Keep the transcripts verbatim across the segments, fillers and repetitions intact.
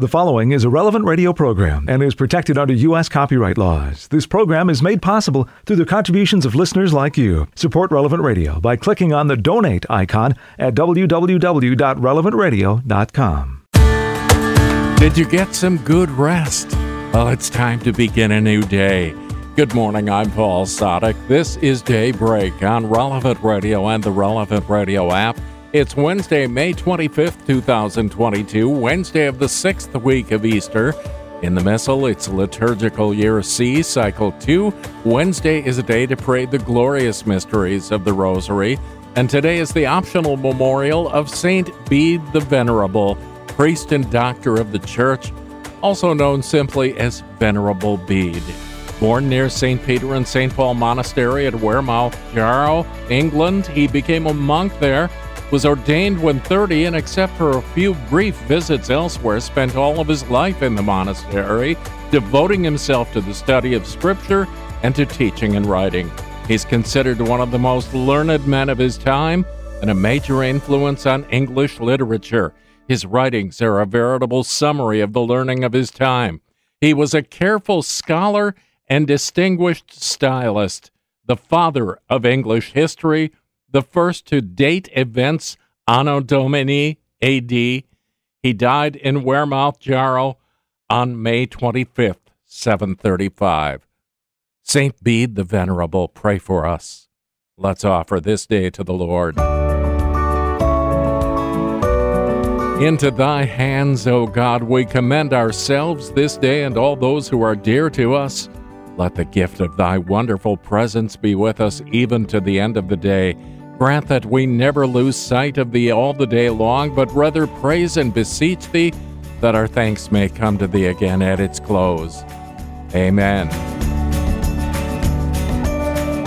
The following is a Relevant Radio program and is protected under U S copyright laws. This program is made possible through the contributions of listeners like you. Support Relevant Radio by clicking on the donate icon at w w w dot relevant radio dot com. Did you get some good rest? Well, it's time to begin a new day. Good morning, I'm Paul Sadek. This is Daybreak on Relevant Radio and the Relevant Radio app. It's Wednesday, May twenty-fifth, two thousand twenty-two, Wednesday of the sixth week of Easter. In the Missal, it's Liturgical Year C, Cycle two. Wednesday is a day to pray the glorious mysteries of the Rosary. And today is the optional memorial of Saint Bede the Venerable, priest and doctor of the Church, also known simply as Venerable Bede. Born near Saint Peter and Saint Paul Monastery at Wearmouth, Jarrow, England, he became a monk there. Was ordained when thirty, and except for a few brief visits elsewhere, spent all of his life in the monastery, devoting himself to the study of Scripture and to teaching and writing. He's considered one of the most learned men of his time and a major influence on English literature. His writings are a veritable summary of the learning of his time. He was a careful scholar and distinguished stylist, the father of English history, the first to date events Anno Domini A D. He died in Wearmouth, Jarrow, on May twenty-fifth, seven thirty-five. Saint Bede the Venerable, pray for us. Let's offer this day to the Lord. Into thy hands, O God, we commend ourselves this day and all those who are dear to us. Let the gift of thy wonderful presence be with us even to the end of the day. Grant that we never lose sight of thee all the day long, but rather praise and beseech thee, that our thanks may come to thee again at its close. Amen.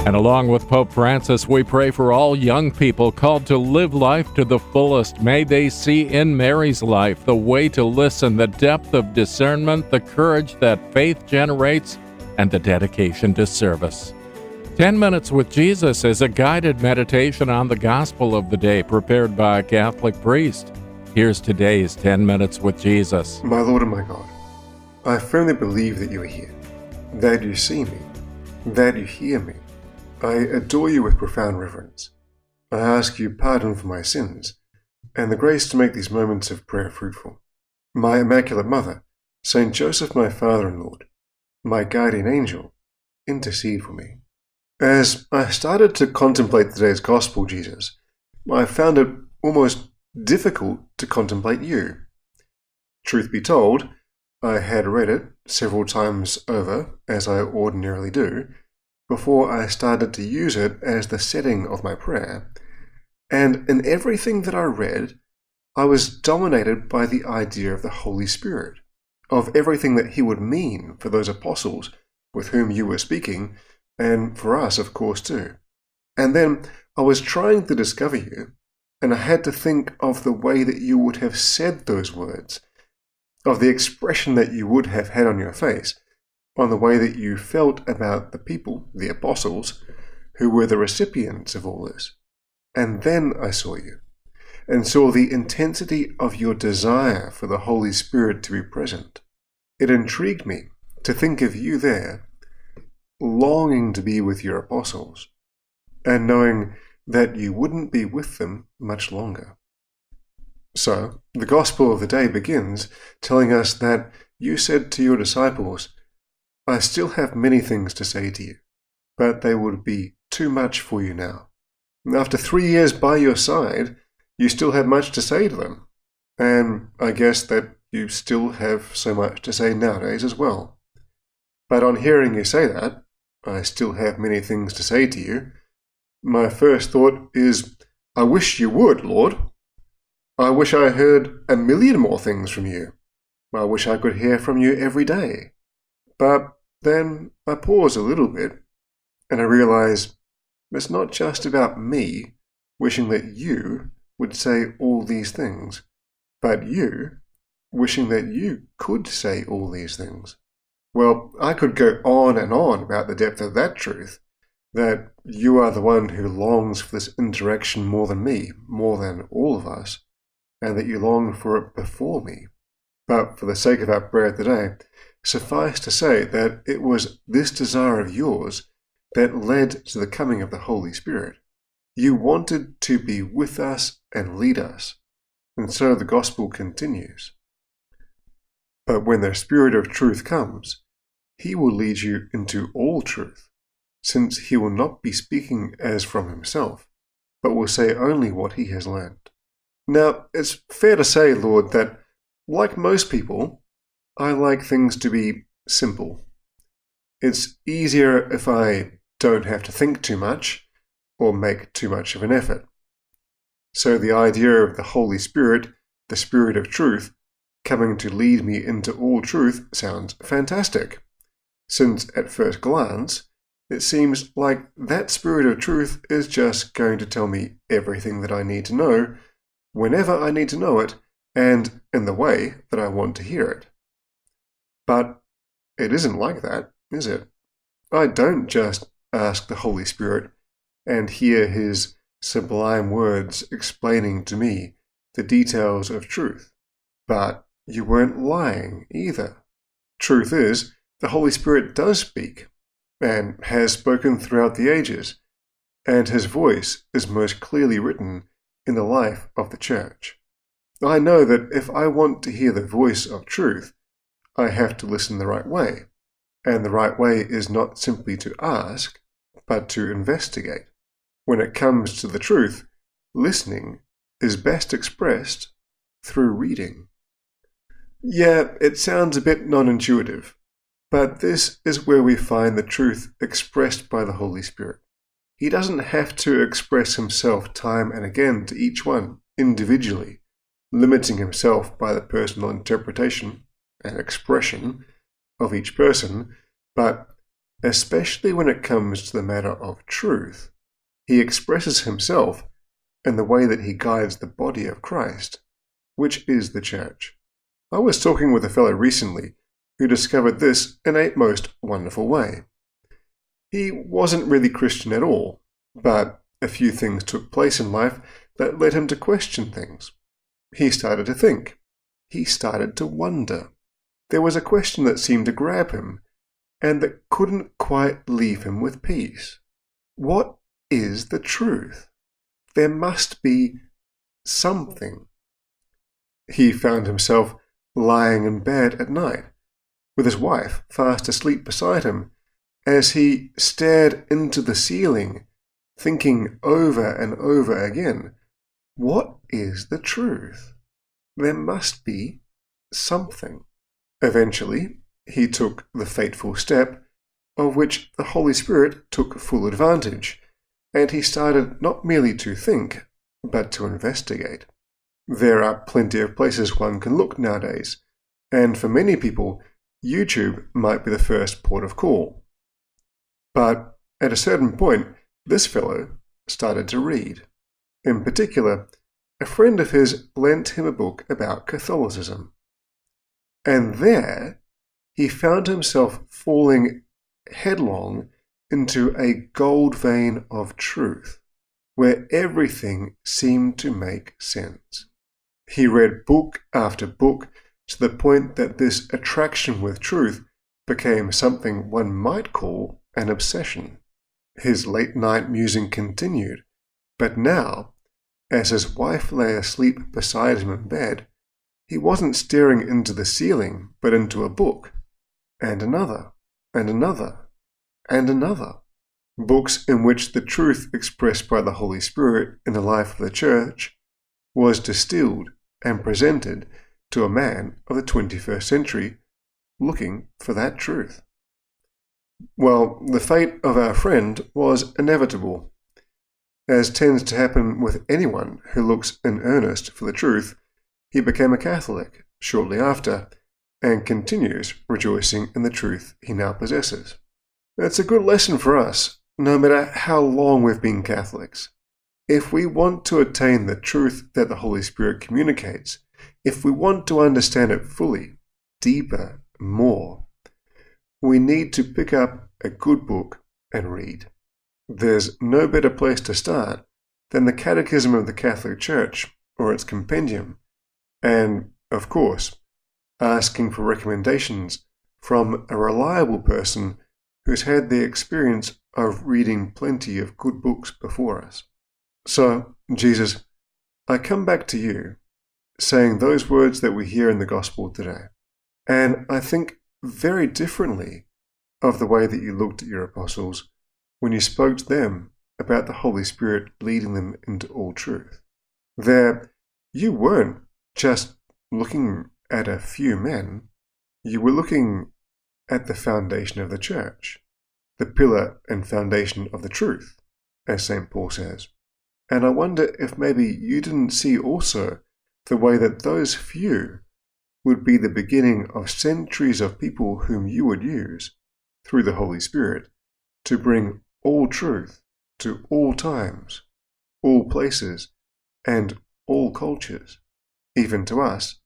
And along with Pope Francis, we pray for all young people called to live life to the fullest. May they see in Mary's life the way to listen, the depth of discernment, the courage that faith generates, and the dedication to service. Ten Minutes with Jesus is a guided meditation on the gospel of the day prepared by a Catholic priest. Here's today's Ten Minutes with Jesus. My Lord and my God, I firmly believe that you are here, that you see me, that you hear me. I adore you with profound reverence. I ask you pardon for my sins and the grace to make these moments of prayer fruitful. My Immaculate Mother, Saint Joseph, my Father and Lord, my guardian angel, intercede for me. As I started to contemplate today's gospel, Jesus, I found it almost difficult to contemplate you. Truth be told, I had read it several times over, as I ordinarily do, before I started to use it as the setting of my prayer, and in everything that I read, I was dominated by the idea of the Holy Spirit, of everything that he would mean for those apostles with whom you were speaking, and for us, of course, too. And then I was trying to discover you, and I had to think of the way that you would have said those words, of the expression that you would have had on your face, on the way that you felt about the people, the apostles, who were the recipients of all this. And then I saw you, and saw the intensity of your desire for the Holy Spirit to be present. It intrigued me to think of you there, longing to be with your apostles, and knowing that you wouldn't be with them much longer. So, the Gospel of the day begins telling us that you said to your disciples, I still have many things to say to you, but they would be too much for you now. And after three years by your side, you still had much to say to them, and I guess that you still have so much to say nowadays as well. But on hearing you say that, I still have many things to say to you, my first thought is, I wish you would, Lord. I wish I heard a million more things from you. I wish I could hear from you every day. But then I pause a little bit, and I realize it's not just about me wishing that you would say all these things, but you, wishing that you could say all these things. Well, I could go on and on about the depth of that truth, that you are the one who longs for this interaction more than me, more than all of us, and that you long for it before me. But for the sake of our prayer today, suffice to say that it was this desire of yours that led to the coming of the Holy Spirit. You wanted to be with us and lead us, and so the gospel continues. But when the Spirit of truth comes, he will lead you into all truth, since he will not be speaking as from himself, but will say only what he has learned. Now, it's fair to say, Lord, that like most people, I like things to be simple. It's easier if I don't have to think too much or make too much of an effort. So the idea of the Holy Spirit, the Spirit of truth, coming to lead me into all truth sounds fantastic, since at first glance, it seems like that Spirit of truth is just going to tell me everything that I need to know, whenever I need to know it, and in the way that I want to hear it. But it isn't like that, is it? I don't just ask the Holy Spirit and hear his sublime words explaining to me the details of truth. But you weren't lying either. Truth is, the Holy Spirit does speak, and has spoken throughout the ages, and his voice is most clearly written in the life of the Church. I know that if I want to hear the voice of truth, I have to listen the right way, and the right way is not simply to ask, but to investigate. When it comes to the truth, listening is best expressed through reading. Yeah, it sounds a bit non-intuitive, but this is where we find the truth expressed by the Holy Spirit. He doesn't have to express himself time and again to each one individually, limiting himself by the personal interpretation and expression of each person, but especially when it comes to the matter of truth, he expresses himself in the way that he guides the body of Christ, which is the Church. I was talking with a fellow recently who discovered this in a most wonderful way. He wasn't really Christian at all, but a few things took place in life that led him to question things. He started to think. He started to wonder. There was a question that seemed to grab him, and that couldn't quite leave him with peace. What is the truth? There must be something. He found himself lying in bed at night, with his wife fast asleep beside him, as he stared into the ceiling, thinking over and over again, what is the truth? There must be something. Eventually, he took the fateful step, of which the Holy Spirit took full advantage, and he started not merely to think, but to investigate. There are plenty of places one can look nowadays, and for many people, YouTube might be the first port of call. But at a certain point, this fellow started to read. In particular, a friend of his lent him a book about Catholicism. And there, he found himself falling headlong into a gold vein of truth, where everything seemed to make sense. He read book after book, to the point that this attraction with truth became something one might call an obsession. His late-night musing continued, but now, as his wife lay asleep beside him in bed, he wasn't staring into the ceiling, but into a book, and another, and another, and another. Books in which the truth expressed by the Holy Spirit in the life of the Church was distilled and presented to a man of the twenty-first century looking for that truth. Well, the fate of our friend was inevitable. As tends to happen with anyone who looks in earnest for the truth, he became a Catholic shortly after, and continues rejoicing in the truth he now possesses. That's a good lesson for us, no matter how long we've been Catholics. If we want to attain the truth that the Holy Spirit communicates, if we want to understand it fully, deeper, more, we need to pick up a good book and read. There's no better place to start than the Catechism of the Catholic Church or its compendium, and, of course, asking for recommendations from a reliable person who's had the experience of reading plenty of good books before us. So, Jesus, I come back to you, saying those words that we hear in the Gospel today, and I think very differently of the way that you looked at your apostles when you spoke to them about the Holy Spirit leading them into all truth. There, you weren't just looking at a few men, you were looking at the foundation of the church, the pillar and foundation of the truth, as Saint Paul says. And I wonder if maybe you didn't see also the way that those few would be the beginning of centuries of people whom you would use through the Holy Spirit to bring all truth to all times, all places, and all cultures, even to us,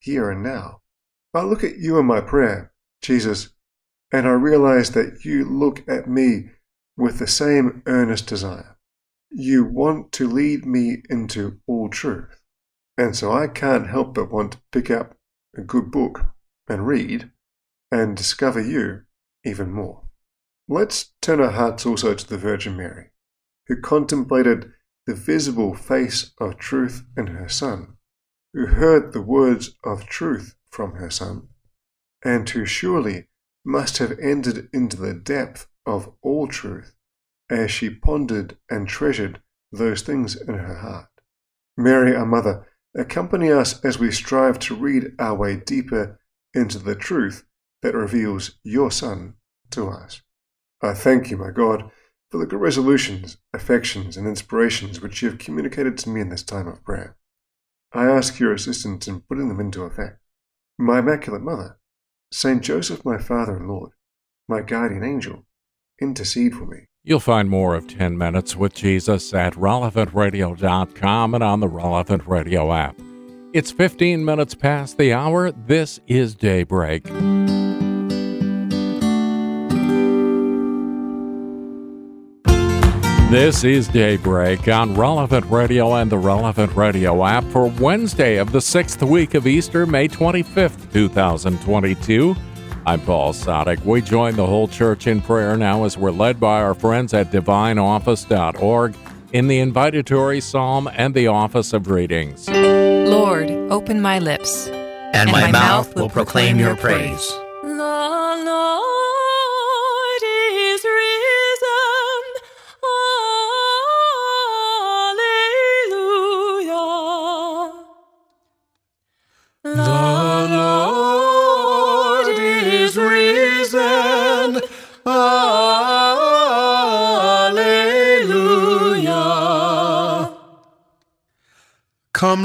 here and now. I look at you in my prayer, Jesus, and I realize that you look at me with the same earnest desire. You want to lead me into all truth, and so I can't help but want to pick up a good book and read and discover you even more. Let's turn our hearts also to the Virgin Mary, who contemplated the visible face of truth in her Son, who heard the words of truth from her Son, and who surely must have entered into the depth of all truth as she pondered and treasured those things in her heart. Mary, our Mother, accompany us as we strive to read our way deeper into the truth that reveals your Son to us. I thank you, my God, for the good resolutions, affections, and inspirations which you have communicated to me in this time of prayer. I ask your assistance in putting them into effect. My Immaculate Mother, Saint Joseph, my Father and Lord, my Guardian Angel, intercede for me. You'll find more of ten Minutes with Jesus at relevant radio dot com and on the Relevant Radio app. It's fifteen minutes past the hour. This is Daybreak. This is Daybreak on Relevant Radio and the Relevant Radio app for Wednesday of the sixth week of Easter, May twenty-fifth, twenty twenty-two. I'm Paul Sadek. We join the whole church in prayer now as we're led by our friends at divine office dot org in the invitatory psalm and the office of readings. Lord, open my lips, and, and my, my mouth, mouth will proclaim, proclaim your praise. The Lord is risen. Alleluia. The Lord risen. Alleluia. Come,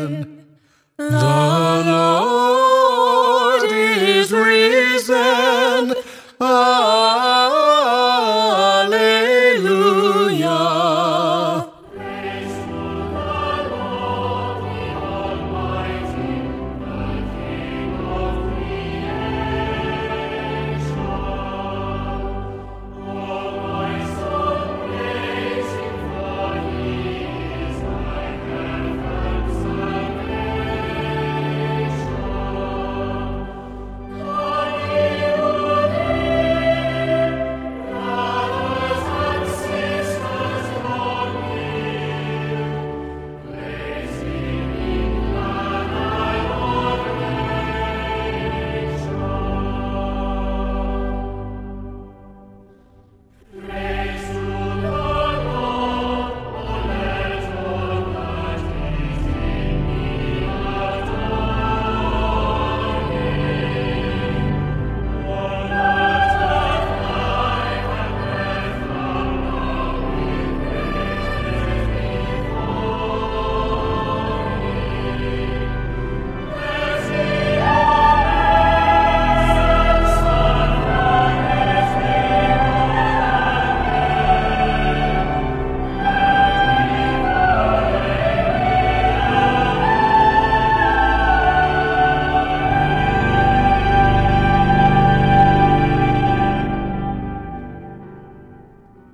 The Lord is risen. Alleluia. Praise to the Lord, the Almighty, the King of creation. Oh, my soul, praise Him, for He is my refuge and salvation. Hallelujah, brothers and sisters, forgive. Praise Him in adoration. Praise to the Lord, O let all that is in me adore Him. O let all life and breath and love with praises before Him. As He alone suffers,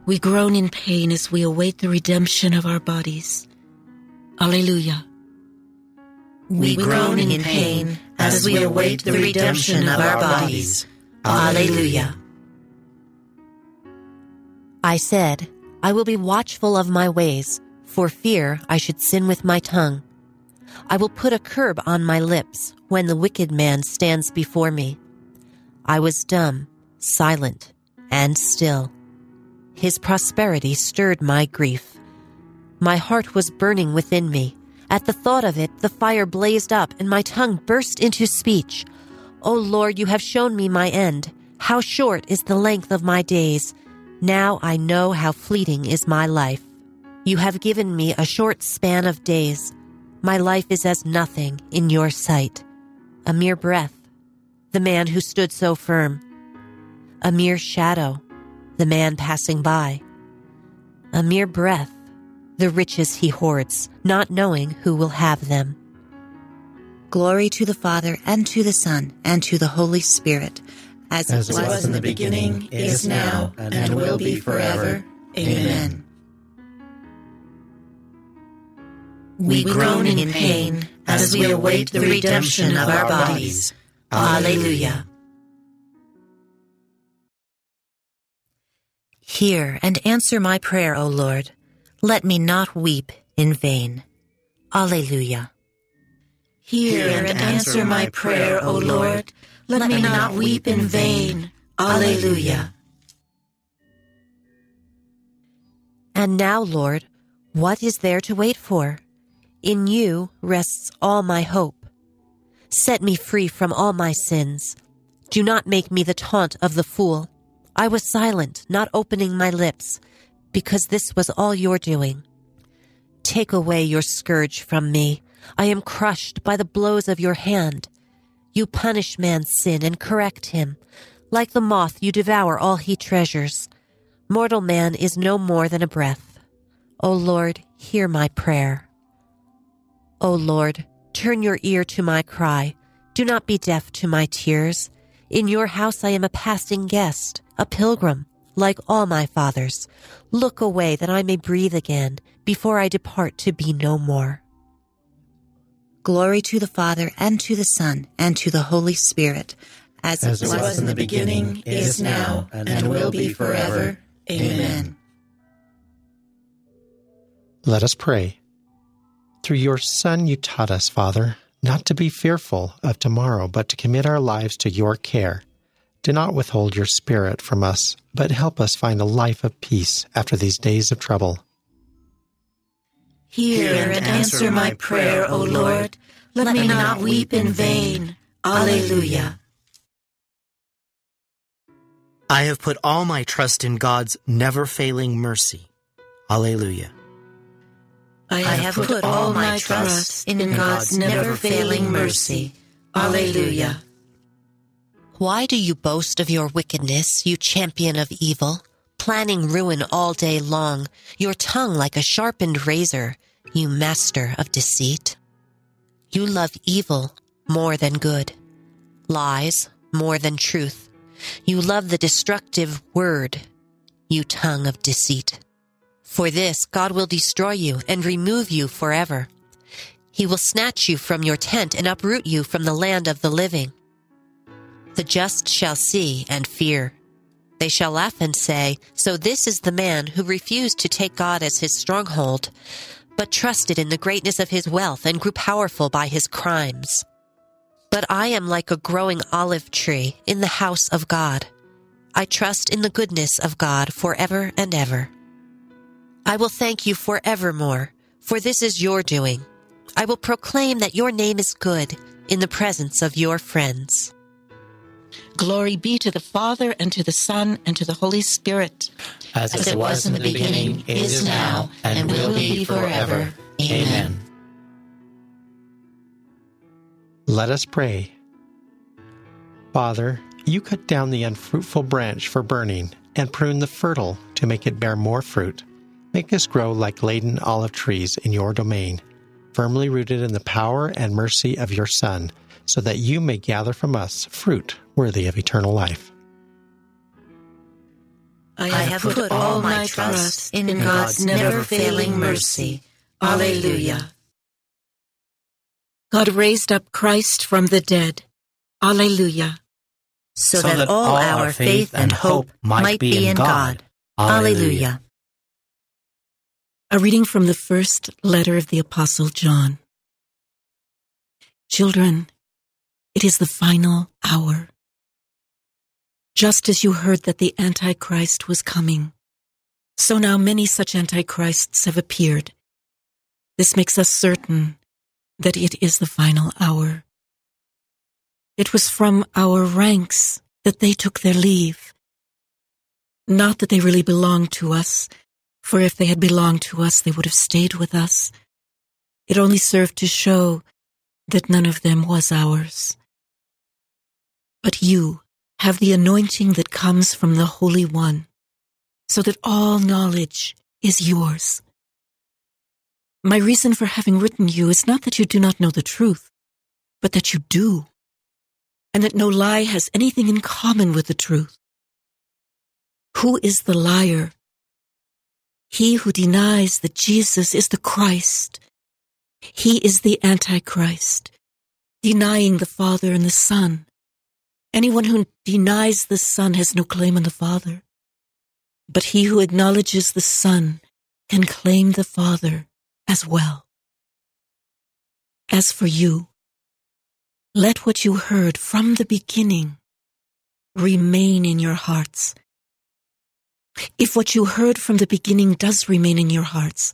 We groan in pain as we await the redemption of our bodies. Alleluia. We groan in pain as we await the redemption of our bodies. Alleluia. I said, I will be watchful of my ways, for fear I should sin with my tongue. I will put a curb on my lips when the wicked man stands before me. I was dumb, silent, and still. His prosperity stirred my grief. My heart was burning within me. At the thought of it, the fire blazed up, and my tongue burst into speech. O Lord, you have shown me my end. How short is the length of my days. Now I know how fleeting is my life. You have given me a short span of days. My life is as nothing in your sight. A mere breath, the man who stood so firm. A mere shadow, the man passing by. A mere breath, the riches he hoards, not knowing who will have them. Glory to the Father, and to the Son, and to the Holy Spirit, as, as it was, was in the beginning, beginning is now, and, and will be forever. Amen. We groan in pain as we await the redemption of our bodies. Alleluia. Hear and answer my prayer, O Lord. Let me not weep in vain. Alleluia. Hear and answer my prayer, O Lord. Let me not weep in vain. Alleluia. And now, Lord, what is there to wait for? In you rests all my hope. Set me free from all my sins. Do not make me the taunt of the fool. I was silent, not opening my lips, because this was all your doing. Take away your scourge from me. I am crushed by the blows of your hand. You punish man's sin and correct him. Like the moth, you devour all he treasures. Mortal man is no more than a breath. O Lord, hear my prayer. O Lord, turn your ear to my cry. Do not be deaf to my tears. In your house I am a passing guest, a pilgrim, like all my fathers. Look away that I may breathe again before I depart to be no more. Glory to the Father, and to the Son, and to the Holy Spirit, as, as it was, was in the beginning, is now, and, and will be forever. Amen. Let us pray. Through your Son you taught us, Father, not to be fearful of tomorrow, but to commit our lives to your care. Do not withhold your Spirit from us, but help us find a life of peace after these days of trouble. Hear and answer my prayer, O Lord. Let me not weep in vain. Alleluia. I have put all my trust in God's never-failing mercy. Alleluia. I have put all my trust in God's never-failing mercy. Alleluia. Why do you boast of your wickedness, you champion of evil, planning ruin all day long, your tongue like a sharpened razor, you master of deceit? You love evil more than good, lies more than truth. You love the destructive word, you tongue of deceit. For this, God will destroy you and remove you forever. He will snatch you from your tent and uproot you from the land of the living. The just shall see and fear. They shall laugh and say, "So this is the man who refused to take God as his stronghold, but trusted in the greatness of his wealth and grew powerful by his crimes." But I am like a growing olive tree in the house of God. I trust in the goodness of God forever and ever. I will thank you forevermore, for this is your doing. I will proclaim that your name is good in the presence of your friends. Glory be to the Father, and to the Son, and to the Holy Spirit. As, As it was in the beginning, is now, and will be forever. Amen. Let us pray. Father, you cut down the unfruitful branch for burning, and prune the fertile to make it bear more fruit. Make us grow like laden olive trees in your domain, firmly rooted in the power and mercy of your Son, so that you may gather from us fruit worthy of eternal life. I have put all my trust in God's never-failing mercy. Alleluia. God raised up Christ from the dead. Alleluia. So, so that, that all our faith and hope might be in God. Alleluia. A reading from the first letter of the Apostle John. Children, it is the final hour. Just as you heard that the Antichrist was coming, so now many such Antichrists have appeared. This makes us certain that it is the final hour. It was from our ranks that they took their leave. Not that they really belonged to us, for if they had belonged to us, they would have stayed with us. It only served to show that none of them was ours. But you have the anointing that comes from the Holy One, so that all knowledge is yours. My reason for having written you is not that you do not know the truth, but that you do, and that no lie has anything in common with the truth. Who is the liar? He who denies that Jesus is the Christ. He is the Antichrist, denying the Father and the Son. Anyone who denies the Son has no claim on the Father, but he who acknowledges the Son can claim the Father as well. As for you, let what you heard from the beginning remain in your hearts. If what you heard from the beginning does remain in your hearts,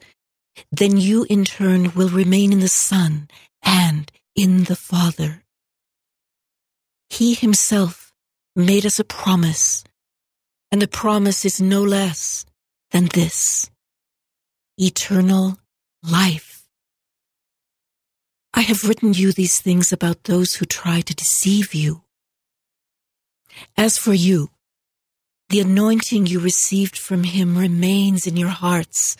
then you in turn will remain in the Son and in the Father. He himself made us a promise, and the promise is no less than this: eternal life. I have written you these things about those who try to deceive you. As for you, the anointing you received from him remains in your hearts,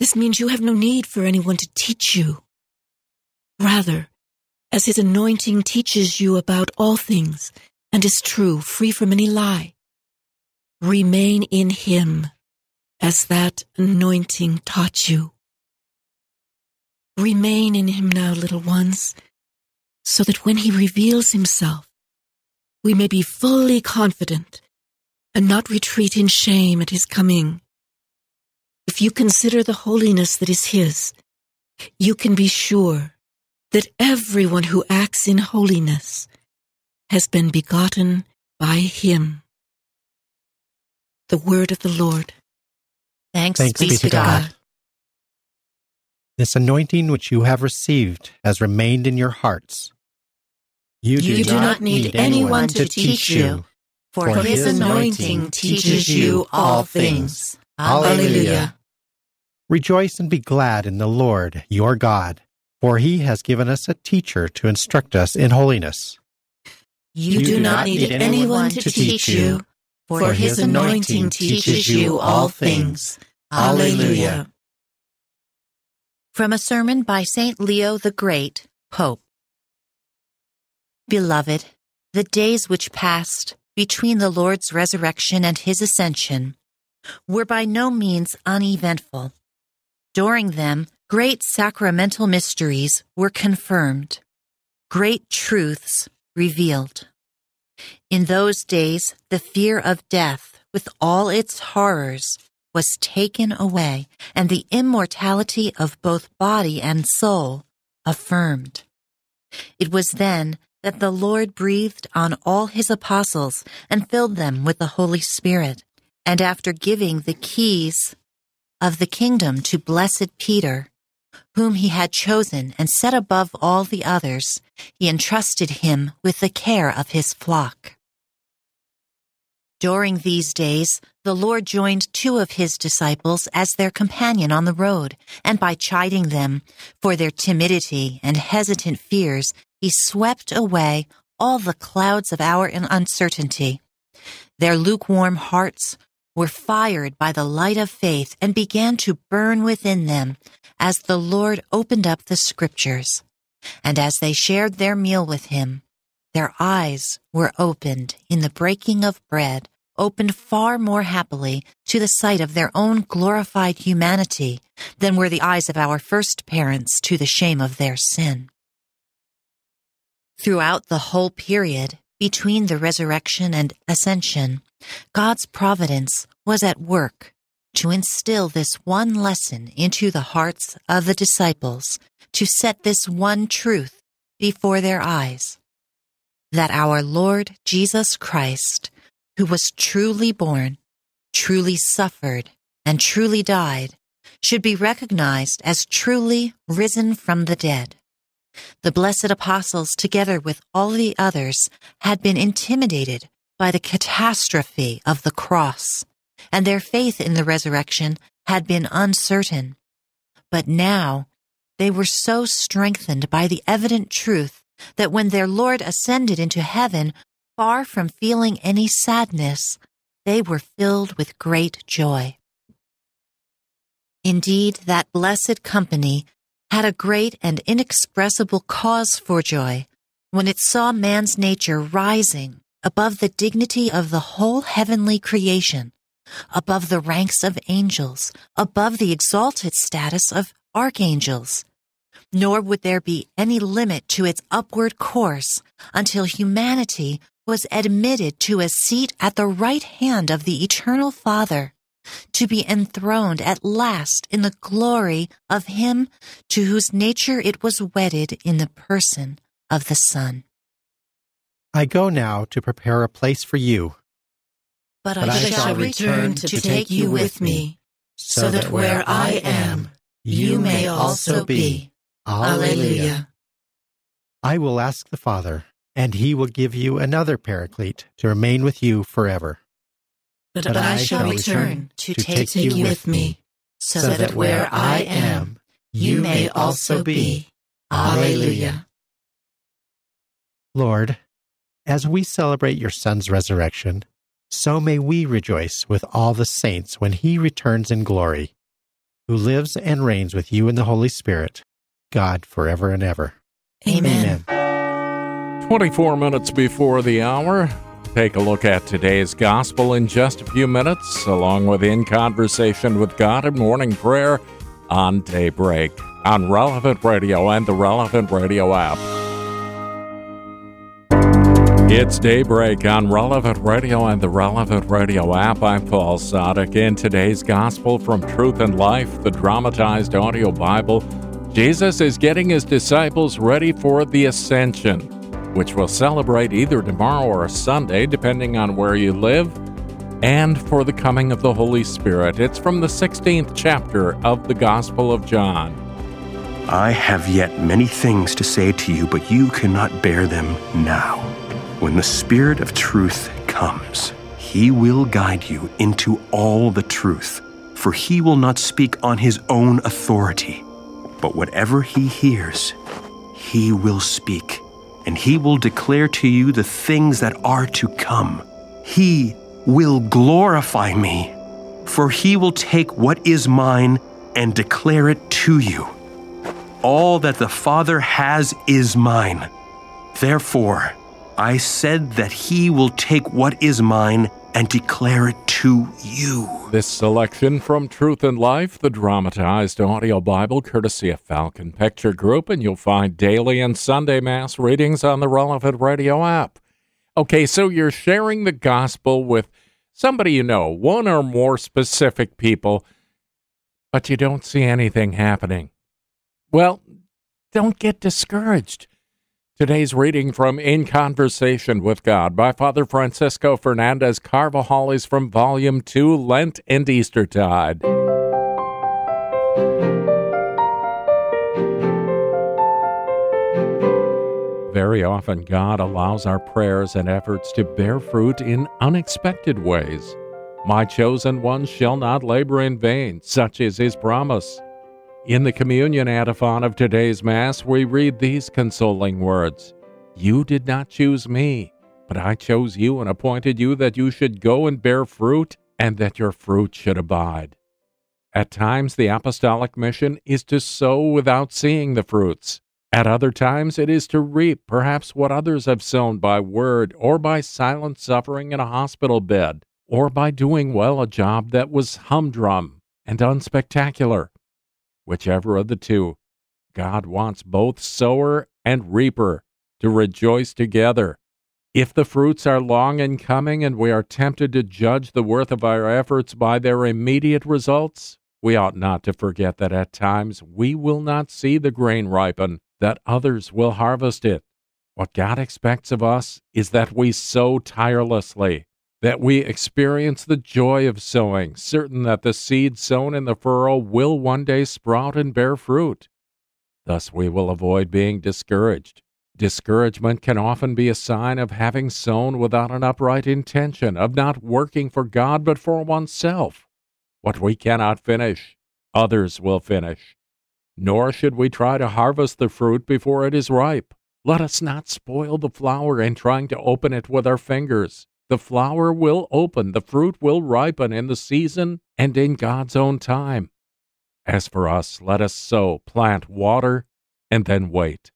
This means you have no need for anyone to teach you. Rather, as his anointing teaches you about all things and is true, free from any lie, remain in him as that anointing taught you. Remain in him now, little ones, so that when he reveals himself, we may be fully confident and not retreat in shame at his coming. If you consider the holiness that is his, you can be sure that everyone who acts in holiness has been begotten by him. The word of the Lord. Thanks, Thanks be, be to God. God. This anointing which you have received has remained in your hearts. You do, you do not, not need anyone to teach you, for his anointing teaches you all things. Alleluia. Rejoice and be glad in the Lord your God, for he has given us a teacher to instruct us in holiness. You, you do not need anyone to teach you, for his anointing teaches you all things. Alleluia. From a sermon by Saint Leo the Great, Pope. Beloved, the days which passed between the Lord's resurrection and his ascension were by no means uneventful. During them, great sacramental mysteries were confirmed, great truths revealed. In those days, the fear of death, with all its horrors, was taken away, and the immortality of both body and soul affirmed. It was then that the Lord breathed on all his apostles and filled them with the Holy Spirit, and after giving the keys of the kingdom to blessed Peter, whom he had chosen and set above all the others, he entrusted him with the care of his flock. During these days, the Lord joined two of his disciples as their companion on the road, and by chiding them for their timidity and hesitant fears, he swept away all the clouds of our uncertainty. Their lukewarm hearts were fired by the light of faith and began to burn within them as the Lord opened up the Scriptures. And as they shared their meal with him, their eyes were opened in the breaking of bread, opened far more happily to the sight of their own glorified humanity than were the eyes of our first parents to the shame of their sin. Throughout the whole period between the resurrection and ascension, God's providence was at work to instill this one lesson into the hearts of the disciples, to set this one truth before their eyes, that our Lord Jesus Christ, who was truly born, truly suffered, and truly died, should be recognized as truly risen from the dead. The blessed apostles, together with all the others, had been intimidated by the catastrophe of the cross, and their faith in the resurrection had been uncertain. But now they were so strengthened by the evident truth that when their Lord ascended into heaven, far from feeling any sadness, they were filled with great joy. Indeed, that blessed company had a great and inexpressible cause for joy when it saw man's nature rising above the dignity of the whole heavenly creation, above the ranks of angels, above the exalted status of archangels. Nor would there be any limit to its upward course until humanity was admitted to a seat at the right hand of the Eternal Father, to be enthroned at last in the glory of him to whose nature it was wedded in the person of the Son. I go now to prepare a place for you, but, but I, I shall, shall return to, to take you with me, so that where I am, you may also be. Alleluia. I will ask the Father, and he will give you another Paraclete to remain with you forever. But, but I, I shall return to take you with me, so that where I am, you may also be. Alleluia. Lord, as we celebrate your Son's resurrection, so may we rejoice with all the saints when he returns in glory. who lives and reigns with you in the Holy Spirit, God forever and ever. Amen. Amen. twenty-four minutes before the hour, take a look at today's gospel in just a few minutes, along with In Conversation with God and Morning Prayer on Daybreak on Relevant Radio and the Relevant Radio app. It's Daybreak on Relevant Radio and the Relevant Radio app. I'm Paul Sadek. In today's Gospel from Truth and Life, the dramatized audio Bible, Jesus is getting his disciples ready for the Ascension, which we'll celebrate either tomorrow or Sunday, depending on where you live, and for the coming of the Holy Spirit. It's from the sixteenth chapter of the Gospel of John. I have yet many things to say to you, but you cannot bear them now. When the Spirit of truth comes, he will guide you into all the truth, for he will not speak on his own authority. But whatever he hears, he will speak, and he will declare to you the things that are to come. He will glorify me, for he will take what is mine and declare it to you. All that the Father has is mine. Therefore, I said that he will take what is mine and declare it to you. This selection from Truth and Life, the dramatized audio Bible, courtesy of Falcon Picture Group, and you'll find daily and Sunday Mass readings on the Relevant Radio app. Okay, so you're sharing the gospel with somebody you know, one or more specific people, but you don't see anything happening. Well, don't get discouraged. Today's reading from In Conversation with God by Father Francisco Fernandez Carvajal is from Volume two, Lent and Eastertide. Very often, God allows our prayers and efforts to bear fruit in unexpected ways. My chosen one shall not labor in vain, such is his promise. In the communion antiphon of today's Mass, we read these consoling words, "You did not choose me, but I chose you and appointed you that you should go and bear fruit, and that your fruit should abide." At times, the apostolic mission is to sow without seeing the fruits. At other times, it is to reap perhaps what others have sown by word, or by silent suffering in a hospital bed, or by doing well a job that was humdrum and unspectacular. Whichever of the two, God wants both sower and reaper to rejoice together. If the fruits are long in coming and we are tempted to judge the worth of our efforts by their immediate results, we ought not to forget that at times we will not see the grain ripen, that others will harvest it. What God expects of us is that we sow tirelessly, that we experience the joy of sowing, certain that the seed sown in the furrow will one day sprout and bear fruit. Thus we will avoid being discouraged. Discouragement can often be a sign of having sown without an upright intention, of not working for God but for oneself. What we cannot finish, others will finish. Nor should we try to harvest the fruit before it is ripe. Let us not spoil the flower in trying to open it with our fingers. The flower will open, the fruit will ripen in the season and in God's own time. As for us, let us sow, plant, water, and then wait.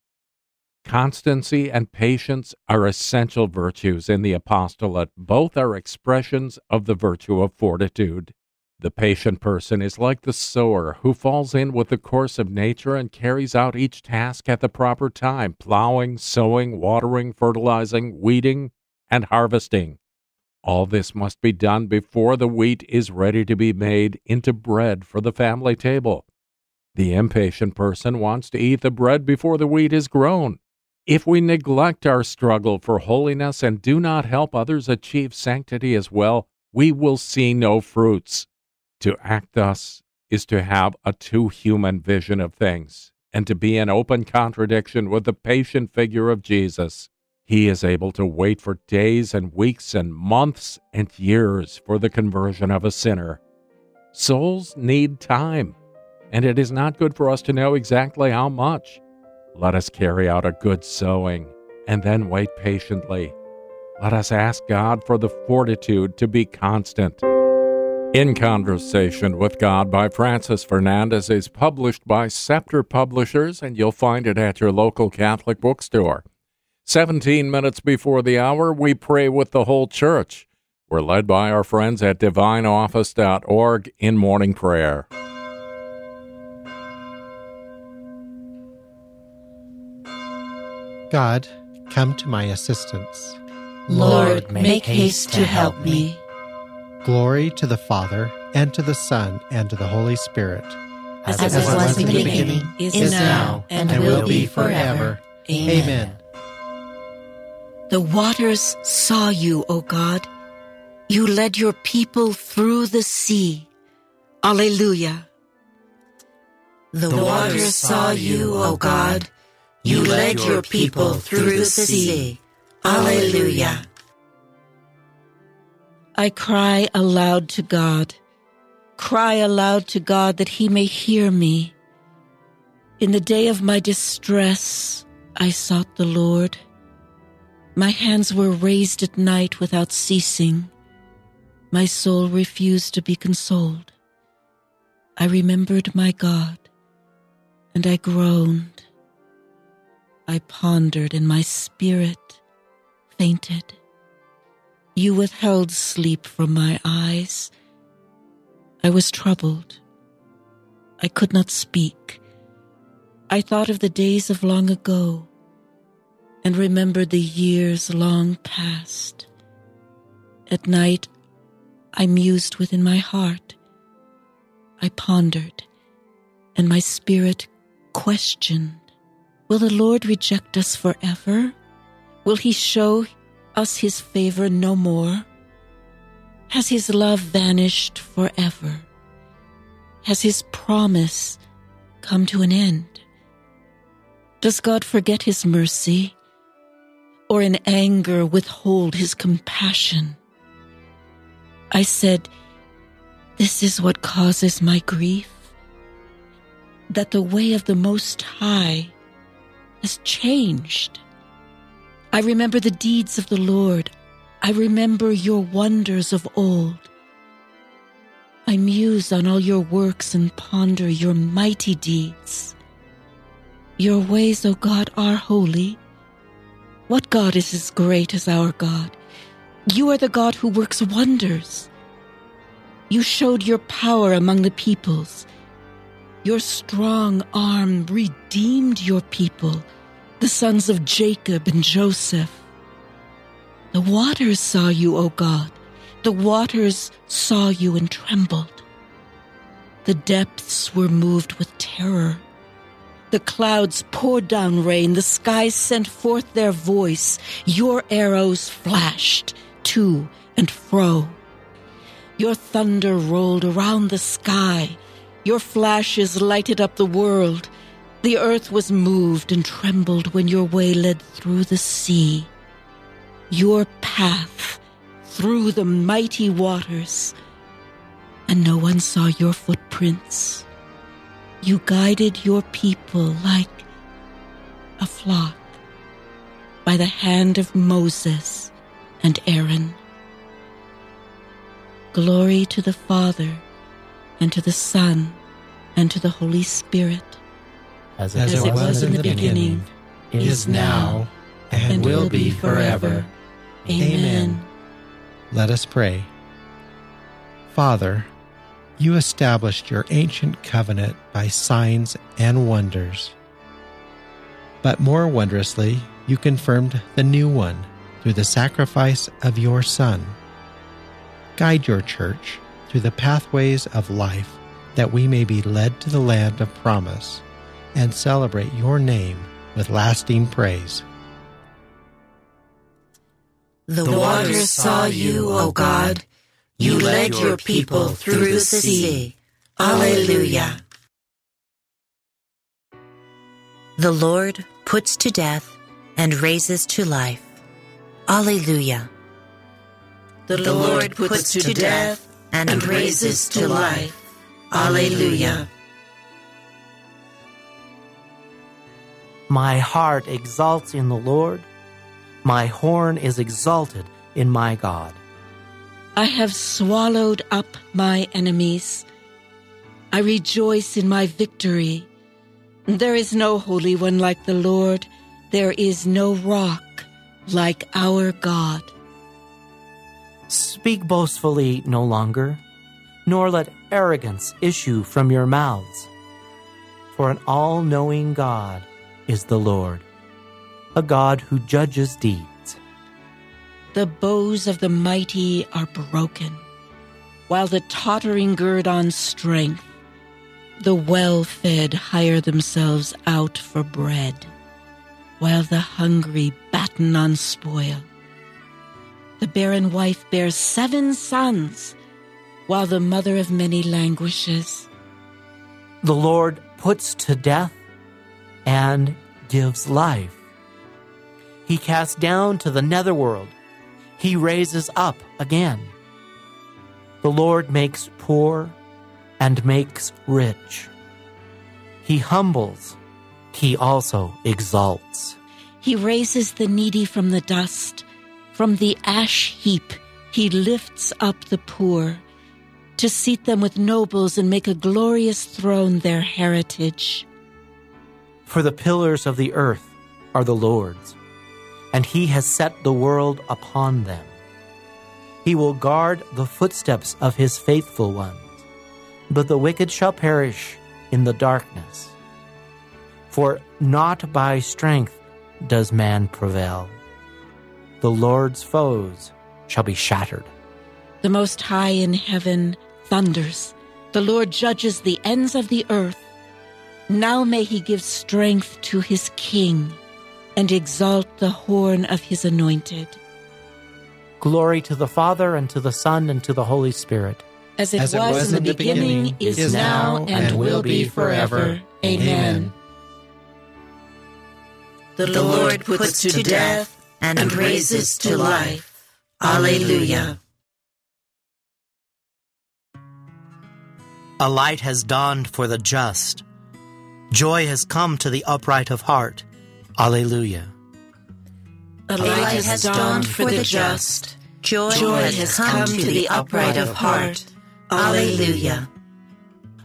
Constancy and patience are essential virtues in the apostolate. Both are expressions of the virtue of fortitude. The patient person is like the sower who falls in with the course of nature and carries out each task at the proper time, plowing, sowing, watering, fertilizing, weeding, and harvesting. All this must be done before the wheat is ready to be made into bread for the family table. The impatient person wants to eat the bread before the wheat is grown. If we neglect our struggle for holiness and do not help others achieve sanctity as well, we will see no fruits. To act thus is to have a too human vision of things, and to be in open contradiction with the patient figure of Jesus. He is able to wait for days and weeks and months and years for the conversion of a sinner. Souls need time, and it is not good for us to know exactly how much. Let us carry out a good sowing and then wait patiently. Let us ask God for the fortitude to be constant. In Conversation with God by Francis Fernandez is published by Scepter Publishers, and you'll find it at your local Catholic bookstore. seventeen minutes before the hour, we pray with the whole Church. We're led by our friends at divine office dot org in morning prayer. God, come to my assistance. Lord, make haste to help me. Glory to the Father, and to the Son, and to the Holy Spirit. As, As it was in the beginning, is, is now, and, and will be forever. Amen. The waters saw you, O God. You led your people through the sea. Alleluia. The, the waters saw you, O God. You led your people through the sea. Alleluia. I cry aloud to God, cry aloud to God that he may hear me. In the day of my distress, I sought the Lord. My hands were raised at night without ceasing. My soul refused to be consoled. I remembered my God, and I groaned. I pondered, and my spirit fainted. You withheld sleep from my eyes. I was troubled. I could not speak. I thought of the days of long ago and remembered the years long past. At night, I mused within my heart. I pondered, and my spirit questioned. Will the Lord reject us forever? Will he show us his favor no more? Has his love vanished forever? Has his promise come to an end? Does God forget his mercy, or in anger withhold his compassion? I said, this is what causes my grief, that the way of the Most High has changed. I remember the deeds of the Lord. I remember your wonders of old. I muse on all your works and ponder your mighty deeds. Your ways, O God, are holy. What God is as great as our God? You are the God who works wonders. You showed your power among the peoples. Your strong arm redeemed your people, the sons of Jacob and Joseph. The waters saw you, O God. The waters saw you and trembled. The depths were moved with terror. The clouds poured down rain. The skies sent forth their voice. Your arrows flashed to and fro. Your thunder rolled around the sky. Your flashes lighted up the world. The earth was moved and trembled when your way led through the sea, your path through the mighty waters, and no one saw your footprints. You guided your people like a flock by the hand of Moses and Aaron. Glory to the Father, and to the Son, and to the Holy Spirit. As it, As it was, was in the beginning, beginning is now, and, and will be forever. Amen. Let us pray. Father, you established your ancient covenant by signs and wonders. But more wondrously, you confirmed the new one through the sacrifice of your Son. Guide your Church through the pathways of life, that we may be led to the land of promise and celebrate your name with lasting praise. The waters saw you, O God. You led your people through the sea. Alleluia. The Lord puts to death and raises to life. Alleluia. The Lord puts to death and raises to life. Alleluia. My heart exalts in the Lord. My horn is exalted in my God. I have swallowed up my enemies. I rejoice in my victory. There is no holy one like the Lord. There is no rock like our God. Speak boastfully no longer, nor let arrogance issue from your mouths. For an all-knowing God is the Lord, a God who judges deeds. The bows of the mighty are broken, while the tottering gird on strength. The well-fed hire themselves out for bread, while the hungry batten on spoil. The barren wife bears seven sons, while the mother of many languishes. The Lord puts to death and gives life. He casts down to the netherworld. He raises up again. The Lord makes poor and makes rich. He humbles. He also exalts. He raises the needy from the dust. From the ash heap he lifts up the poor, to seat them with nobles and make a glorious throne their heritage. For the pillars of the earth are the Lord's, and he has set the world upon them. He will guard the footsteps of his faithful ones, but the wicked shall perish in the darkness. For not by strength does man prevail. The Lord's foes shall be shattered. The Most High in heaven thunders. The Lord judges the ends of the earth. Now may he give strength to his king and exalt the horn of his anointed. Glory to the Father, and to the Son, and to the Holy Spirit. As it, As it was, was in the, the beginning, beginning, is, is now, now, and will be forever. Amen. The Lord puts to death and raises to life. Alleluia. A light has dawned for the just. Joy has come to the upright of heart. Alleluia. A light has dawned for the just. Joy, Joy has come to the upright of heart. Alleluia.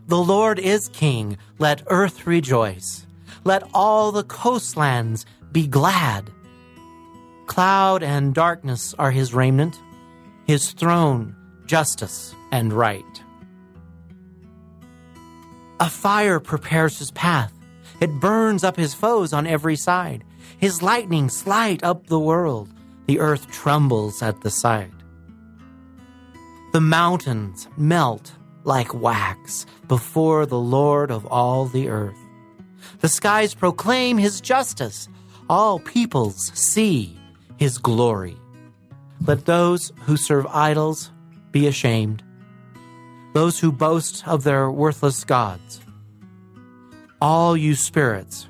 The Lord is King. Let earth rejoice. Let all the coastlands be glad. Cloud and darkness are his raiment, his throne, justice and right. A fire prepares his path. It burns up his foes on every side. His lightnings light up the world. The earth trembles at the sight. The mountains melt like wax before the Lord of all the earth. The skies proclaim his justice. All peoples see his glory. Let those who serve idols be ashamed, those who boast of their worthless gods. All you spirits,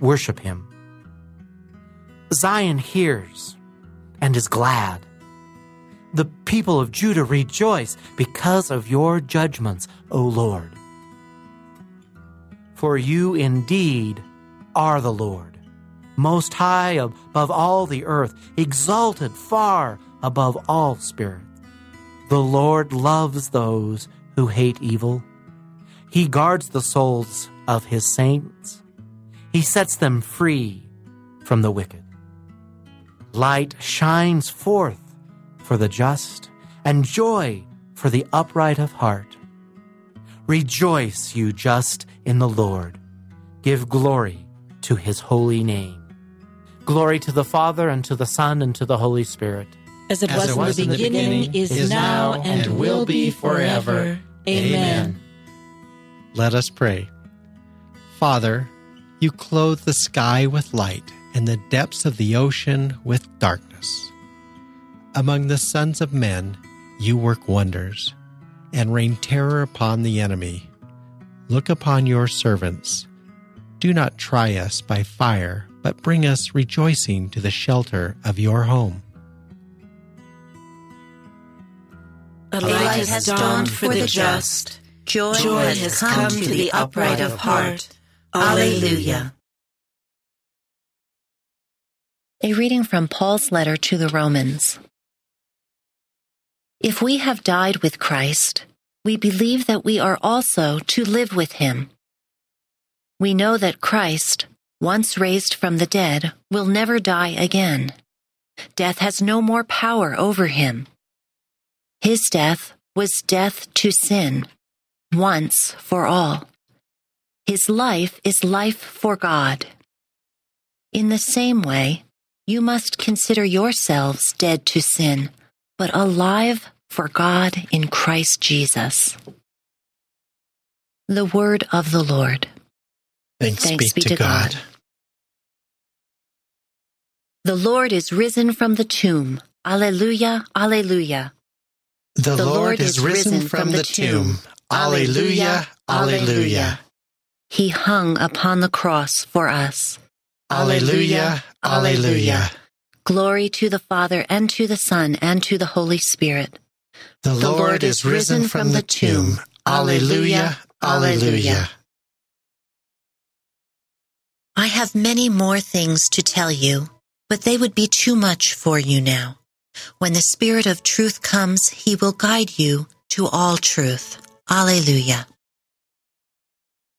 worship him. Zion hears and is glad. The people of Judah rejoice because of your judgments, O Lord. For you indeed are the Lord, most high above all the earth, exalted far above all spirits. The Lord loves those who hate evil. He guards the souls of his saints. He sets them free from the wicked. Light shines forth for the just, and joy for the upright of heart. Rejoice, you just, in the Lord. Give glory to his holy name. Glory to the Father, and to the Son, and to the Holy Spirit. As it, As was, it was in the beginning, in the beginning is, is now, and, and will be forever. Amen. Let us pray. Father, you clothe the sky with light and the depths of the ocean with darkness. Among the sons of men, you work wonders and rain terror upon the enemy. Look upon your servants. Do not try us by fire, but bring us rejoicing to the shelter of your home. A light has dawned for the just. Joy, Joy has come to the upright of heart. Alleluia. A reading from Paul's letter to the Romans. If we have died with Christ, we believe that we are also to live with him. We know that Christ, once raised from the dead, will never die again. Death has no more power over him. His death was death to sin, once for all. His life is life for God. In the same way, you must consider yourselves dead to sin, but alive for God in Christ Jesus. The Word of the Lord. Thanks, Thanks be, be to God. God. The Lord is risen from the tomb. Alleluia, alleluia. The, the Lord, Lord is risen, risen from, from the tomb. tomb. Alleluia, alleluia. He hung upon the cross for us. Alleluia, alleluia. Glory to the Father, and to the Son, and to the Holy Spirit. The, the Lord, Lord is risen from the tomb. Alleluia, alleluia. I have many more things to tell you, but they would be too much for you now. When the Spirit of truth comes, he will guide you to all truth. Alleluia.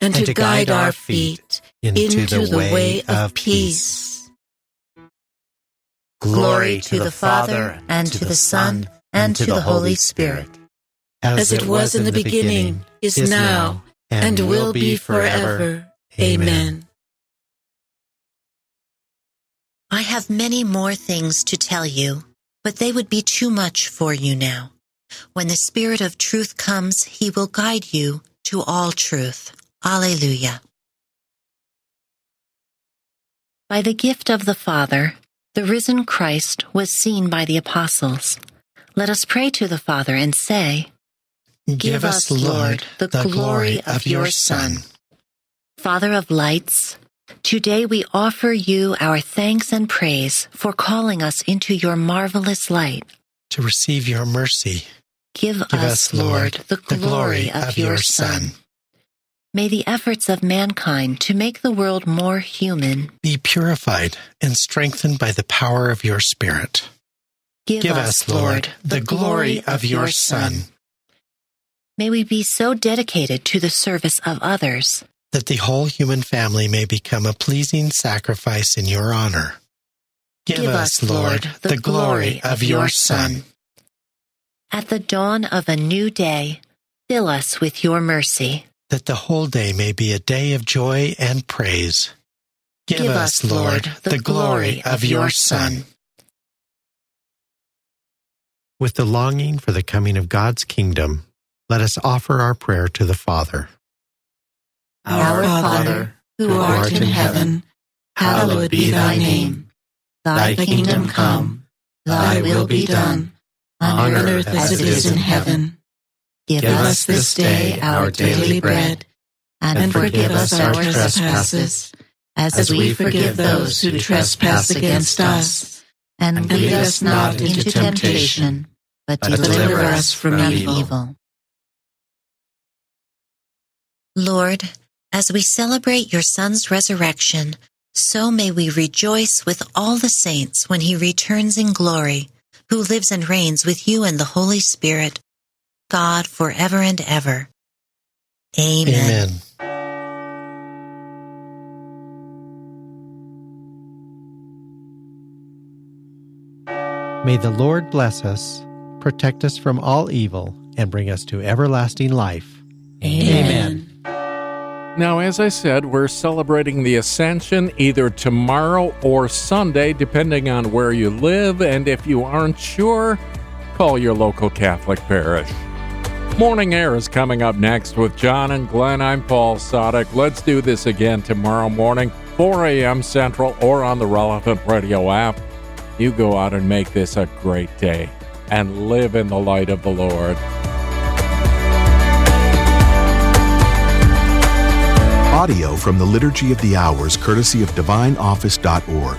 and to guide our feet into the way of peace. Glory to the Father, and to the Son, and to the Holy Spirit, as it was in the beginning, is now, and will be forever. Amen. I have many more things to tell you, but they would be too much for you now. When the Spirit of truth comes, he will guide you to all truth. Alleluia. By the gift of the Father, the risen Christ was seen by the apostles. Let us pray to the Father and say, Give us, Lord, the, the glory of your Son. Father of lights, today we offer you our thanks and praise for calling us into your marvelous light. To receive your mercy, give, give us, Lord, the glory of your Son. May the efforts of mankind to make the world more human be purified and strengthened by the power of your Spirit. Give, give us, Lord, the glory of your Son. May we be so dedicated to the service of others that the whole human family may become a pleasing sacrifice in your honor. Give, Give us, Lord, the, the glory of your Son. At the dawn of a new day, fill us with your mercy, that the whole day may be a day of joy and praise. Give, Give us, Lord, the, the glory of your Son. With the longing for the coming of God's kingdom, let us offer our prayer to the Father. Our Father, who art in heaven, hallowed be thy name. Thy kingdom come, thy will be done, on earth as it is in heaven. Give us this day our daily bread, and forgive us our trespasses, as we forgive those who trespass against us. And lead us not into temptation, but deliver us from evil. Lord, as we celebrate your Son's resurrection, so may we rejoice with all the saints when he returns in glory, who lives and reigns with you and the Holy Spirit, God forever and ever. Amen. Amen. May the Lord bless us, protect us from all evil, and bring us to everlasting life. Amen. Now, as I said, we're celebrating the Ascension either tomorrow or Sunday, depending on where you live. And if you aren't sure, call your local Catholic parish. Morning Air is coming up next with John and Glenn. I'm Paul Sadek. Let's do this again tomorrow morning, four a.m. Central, or on the Relevant Radio app. You go out and make this a great day and live in the light of the Lord. Audio from the Liturgy of the Hours, courtesy of divine office dot org.